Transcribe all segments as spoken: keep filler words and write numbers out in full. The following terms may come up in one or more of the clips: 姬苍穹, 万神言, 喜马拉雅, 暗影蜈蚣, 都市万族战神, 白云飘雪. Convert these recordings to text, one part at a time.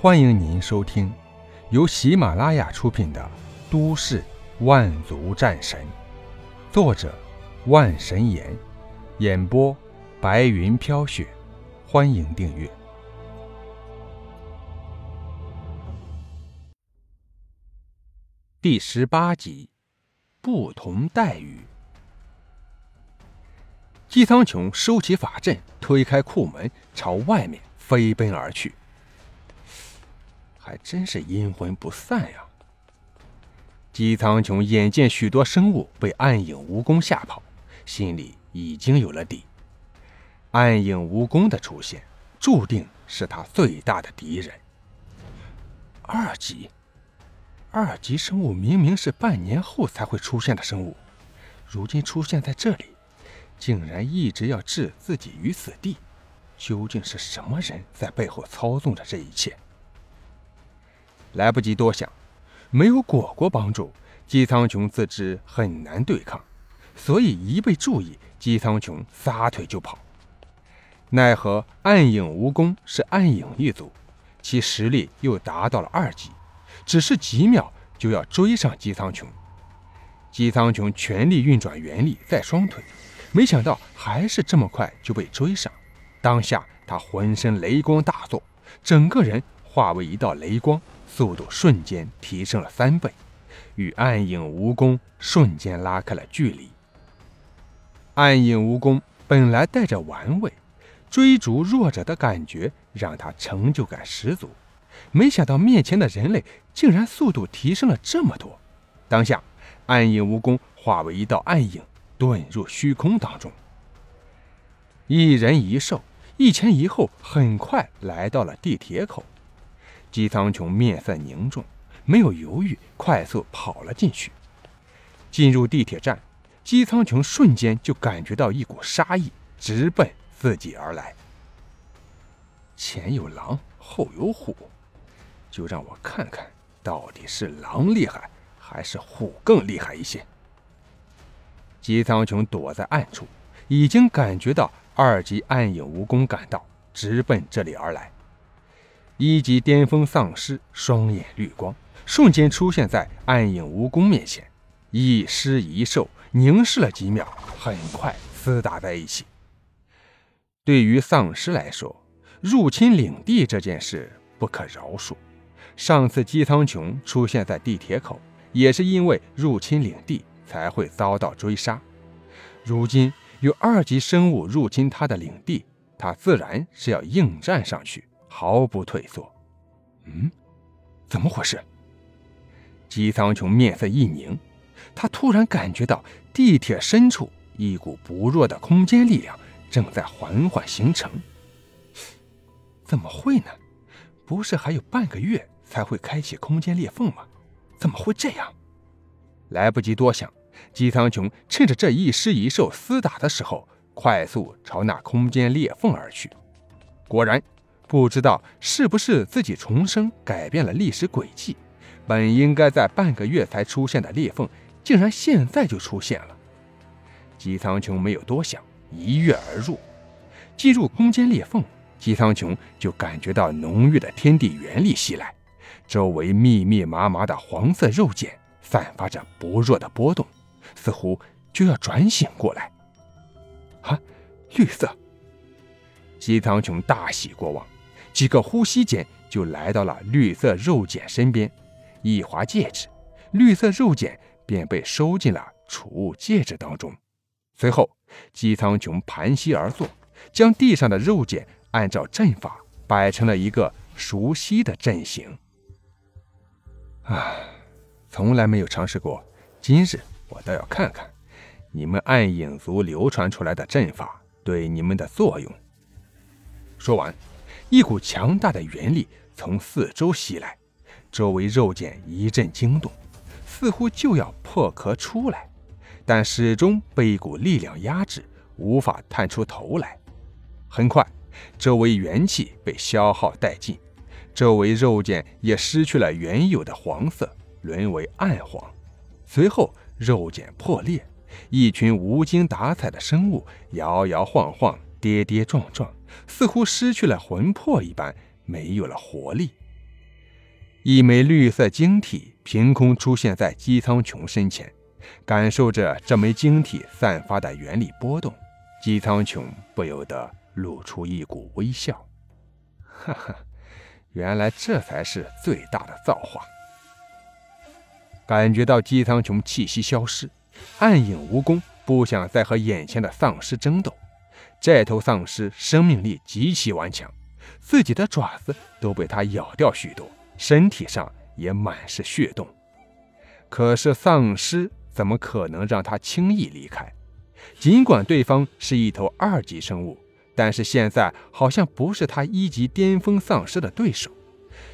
欢迎您收听由喜马拉雅出品的《都市万族战神》，作者万神言，演播白云飘雪。欢迎订阅。第十八集，不同待遇。姬苍穹收起法阵，推开库门，朝外面飞奔而去。还真是阴魂不散呀、啊！姬苍穹眼见许多生物被暗影蜈蚣吓跑，心里已经有了底。暗影蜈蚣的出现，注定是他最大的敌人。二级，二级生物明明是半年后才会出现的生物，如今出现在这里，竟然一直要置自己于死地，究竟是什么人在背后操纵着这一切？来不及多想，没有果果帮助，姬苍穹自知很难对抗，所以一被注意，姬苍穹撒腿就跑。奈何暗影蜈蚣是暗影一族，其实力又达到了二级，只是几秒就要追上姬苍穹。姬苍穹全力运转原力在双腿，没想到还是这么快就被追上，当下他浑身雷光大作，整个人化为一道雷光，速度瞬间提升了三倍，与暗影蜈蚣瞬间拉开了距离。暗影蜈蚣本来带着玩味，追逐弱者的感觉让他成就感十足，没想到面前的人类竟然速度提升了这么多。当下暗影蜈蚣化为一道暗影，遁入虚空当中。一人一兽，一前一后，很快来到了地铁口。姬苍穹面色凝重，没有犹豫，快速跑了进去。进入地铁站，姬苍穹瞬间就感觉到一股杀意直奔自己而来。前有狼，后有虎，就让我看看到底是狼厉害还是虎更厉害一些。姬苍穹躲在暗处，已经感觉到二级暗影蜈蚣赶到，直奔这里而来。一级巅峰丧尸双眼绿光，瞬间出现在暗影蜈蚣面前，一狮一兽凝视了几秒，很快厮打在一起。对于丧尸来说，入侵领地这件事不可饶恕。上次姬苍穹出现在地铁口，也是因为入侵领地才会遭到追杀。如今有二级生物入侵他的领地，他自然是要应战上去，毫不退缩。嗯，怎么回事？姬苍穹面色一凝，他突然感觉到地铁深处一股不弱的空间力量正在缓缓形成。怎么会呢？不是还有半个月才会开启空间裂缝吗？怎么会这样？来不及多想，姬苍穹趁着这一狮一兽厮打的时候，快速朝那空间裂缝而去。果然，不知道是不是自己重生改变了历史轨迹，本应该在半个月才出现的裂缝，竟然现在就出现了。姬苍穹没有多想，一跃而入。进入空间裂缝，姬苍穹就感觉到浓郁的天地元力袭来，周围密密麻麻的黄色肉茧散发着不弱的波动，似乎就要转醒过来。啊，绿色！姬苍穹大喜过望，几个呼吸间就来到了绿色肉茧身边，一划戒指，绿色肉茧便被收进了储物戒指当中。随后姬苍穹盘膝而坐，将地上的肉茧按照阵法摆成了一个熟悉的阵型。啊，从来没有尝试过，今日我倒要看看你们暗影族流传出来的阵法对你们的作用。说完，一股强大的元力从四周袭来，周围肉茧一阵惊动，似乎就要破壳出来，但始终被一股力量压制，无法探出头来。很快，周围元气被消耗殆尽，周围肉茧也失去了原有的黄色，沦为暗黄。随后肉茧破裂，一群无精打采的生物摇摇晃晃，跌跌撞撞，似乎失去了魂魄一般，没有了活力。一枚绿色晶体凭空出现在姬苍穹身前，感受着这枚晶体散发的原力波动，姬苍穹不由得露出一股微笑。哈哈，原来这才是最大的造化。感觉到姬苍穹气息消失，暗影蜈蚣不想再和眼前的丧尸争斗。这头丧尸生命力极其顽强，自己的爪子都被它咬掉许多，身体上也满是血洞。可是丧尸怎么可能让它轻易离开？尽管对方是一头二级生物，但是现在好像不是他一级巅峰丧尸的对手。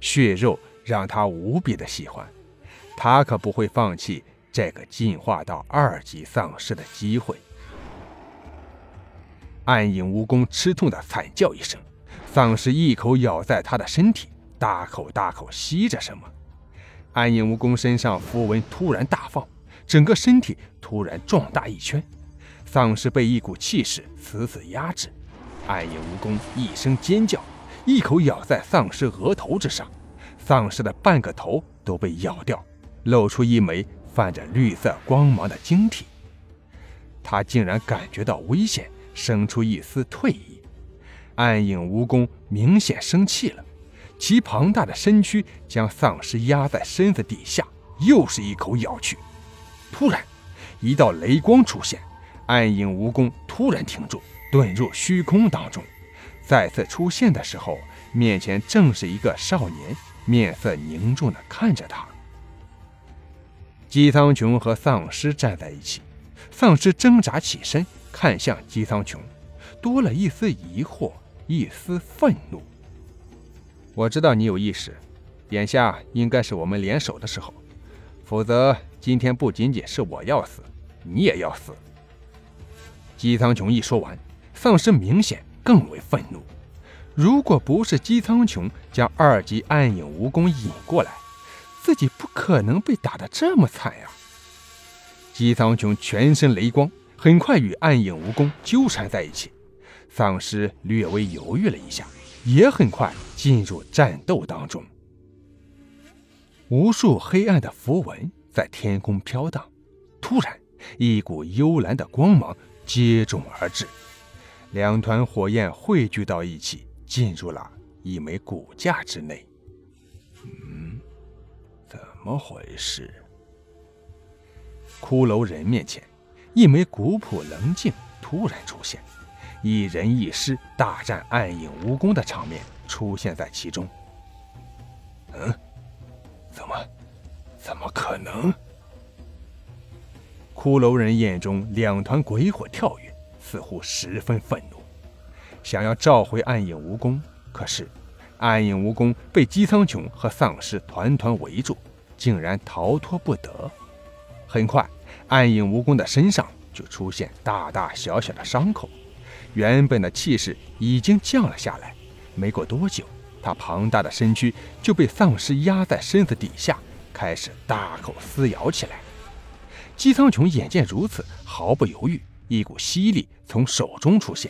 血肉让他无比的喜欢，他可不会放弃这个进化到二级丧尸的机会。暗影蜈蚣吃痛的惨叫一声，丧尸一口咬在他的身体，大口大口吸着什么。暗影蜈蚣身上符文突然大放，整个身体突然壮大一圈，丧尸被一股气势死死压制。暗影蜈蚣一声尖叫，一口咬在丧尸额头之上，丧尸的半个头都被咬掉，露出一枚泛着绿色光芒的晶体。他竟然感觉到危险，生出一丝退意。暗影蜈蚣明显生气了，其庞大的身躯将丧尸压在身子底下，又是一口咬去。突然，一道雷光出现，暗影蜈蚣突然停住，遁入虚空当中。再次出现的时候，面前正是一个少年，面色凝重地看着他。姬苍穹和丧尸站在一起，丧尸挣扎起身，看向姬苍穹，多了一丝疑惑，一丝愤怒。我知道你有意识，眼下应该是我们联手的时候，否则今天不仅仅是我要死，你也要死。姬苍穹一说完，丧尸明显更为愤怒。如果不是姬苍穹将二级暗影蜈蚣引过来，自己不可能被打得这么惨呀、啊！姬苍穹全身雷光，很快与暗影蜈蚣纠缠在一起。丧尸略微犹豫了一下，也很快进入战斗当中。无数黑暗的符文在天空飘荡，突然，一股幽蓝的光芒接踵而至。两团火焰汇聚到一起，进入了一枚骨架之内。嗯，怎么回事？骷髅人面前，一枚古朴棱镜突然出现，一人一尸大战暗影蜈蚣的场面出现在其中。嗯，怎么，怎么可能？骷髅人眼中两团鬼火跳跃，似乎十分愤怒，想要召回暗影蜈蚣。可是暗影蜈蚣被姬苍穹和丧尸团团围住，竟然逃脱不得。很快，暗影蜈蚣的身上就出现大大小小的伤口，原本的气势已经降了下来。没过多久，他庞大的身躯就被丧尸压在身子底下，开始大口撕咬起来。姬苍穹眼见如此，毫不犹豫，一股吸力从手中出现，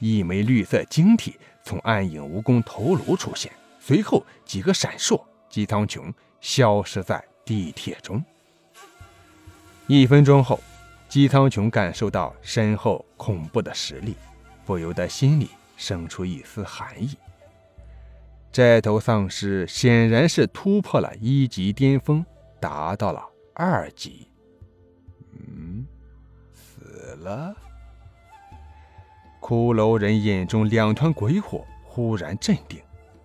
一枚绿色晶体从暗影蜈蚣头颅出现，随后几个闪烁，姬苍穹消失在地铁中。一分钟后，姬苍穹感受到身后恐怖的实力，不由得心里生出一丝寒意。这头丧尸显然是突破了一级巅峰，达到了二级。嗯，死了。骷髅人眼中两团鬼火忽然镇定，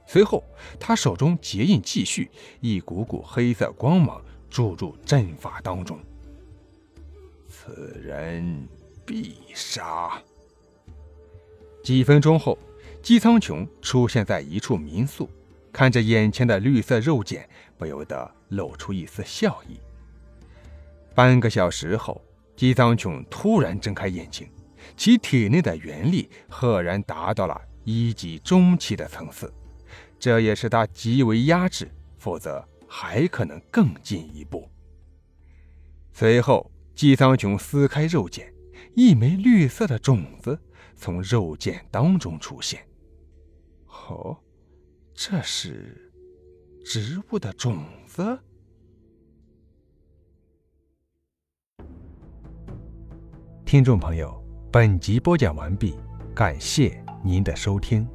随后他手中结印继续，一股股黑色光芒注入阵法当中。此人必杀。几分钟后，姬苍穹出现在一处民宿，看着眼前的绿色肉茧，不由得露出一丝笑意。半个小时后，姬苍穹突然睁开眼睛，其体内的元力赫然达到了一级中期的层次，这也是他极为压制，否则还可能更进一步。随后，姬苍穹撕开肉茧，一枚绿色的种子从肉茧当中出现。哦，这是植物的种子？听众朋友，本集播讲完毕，感谢您的收听。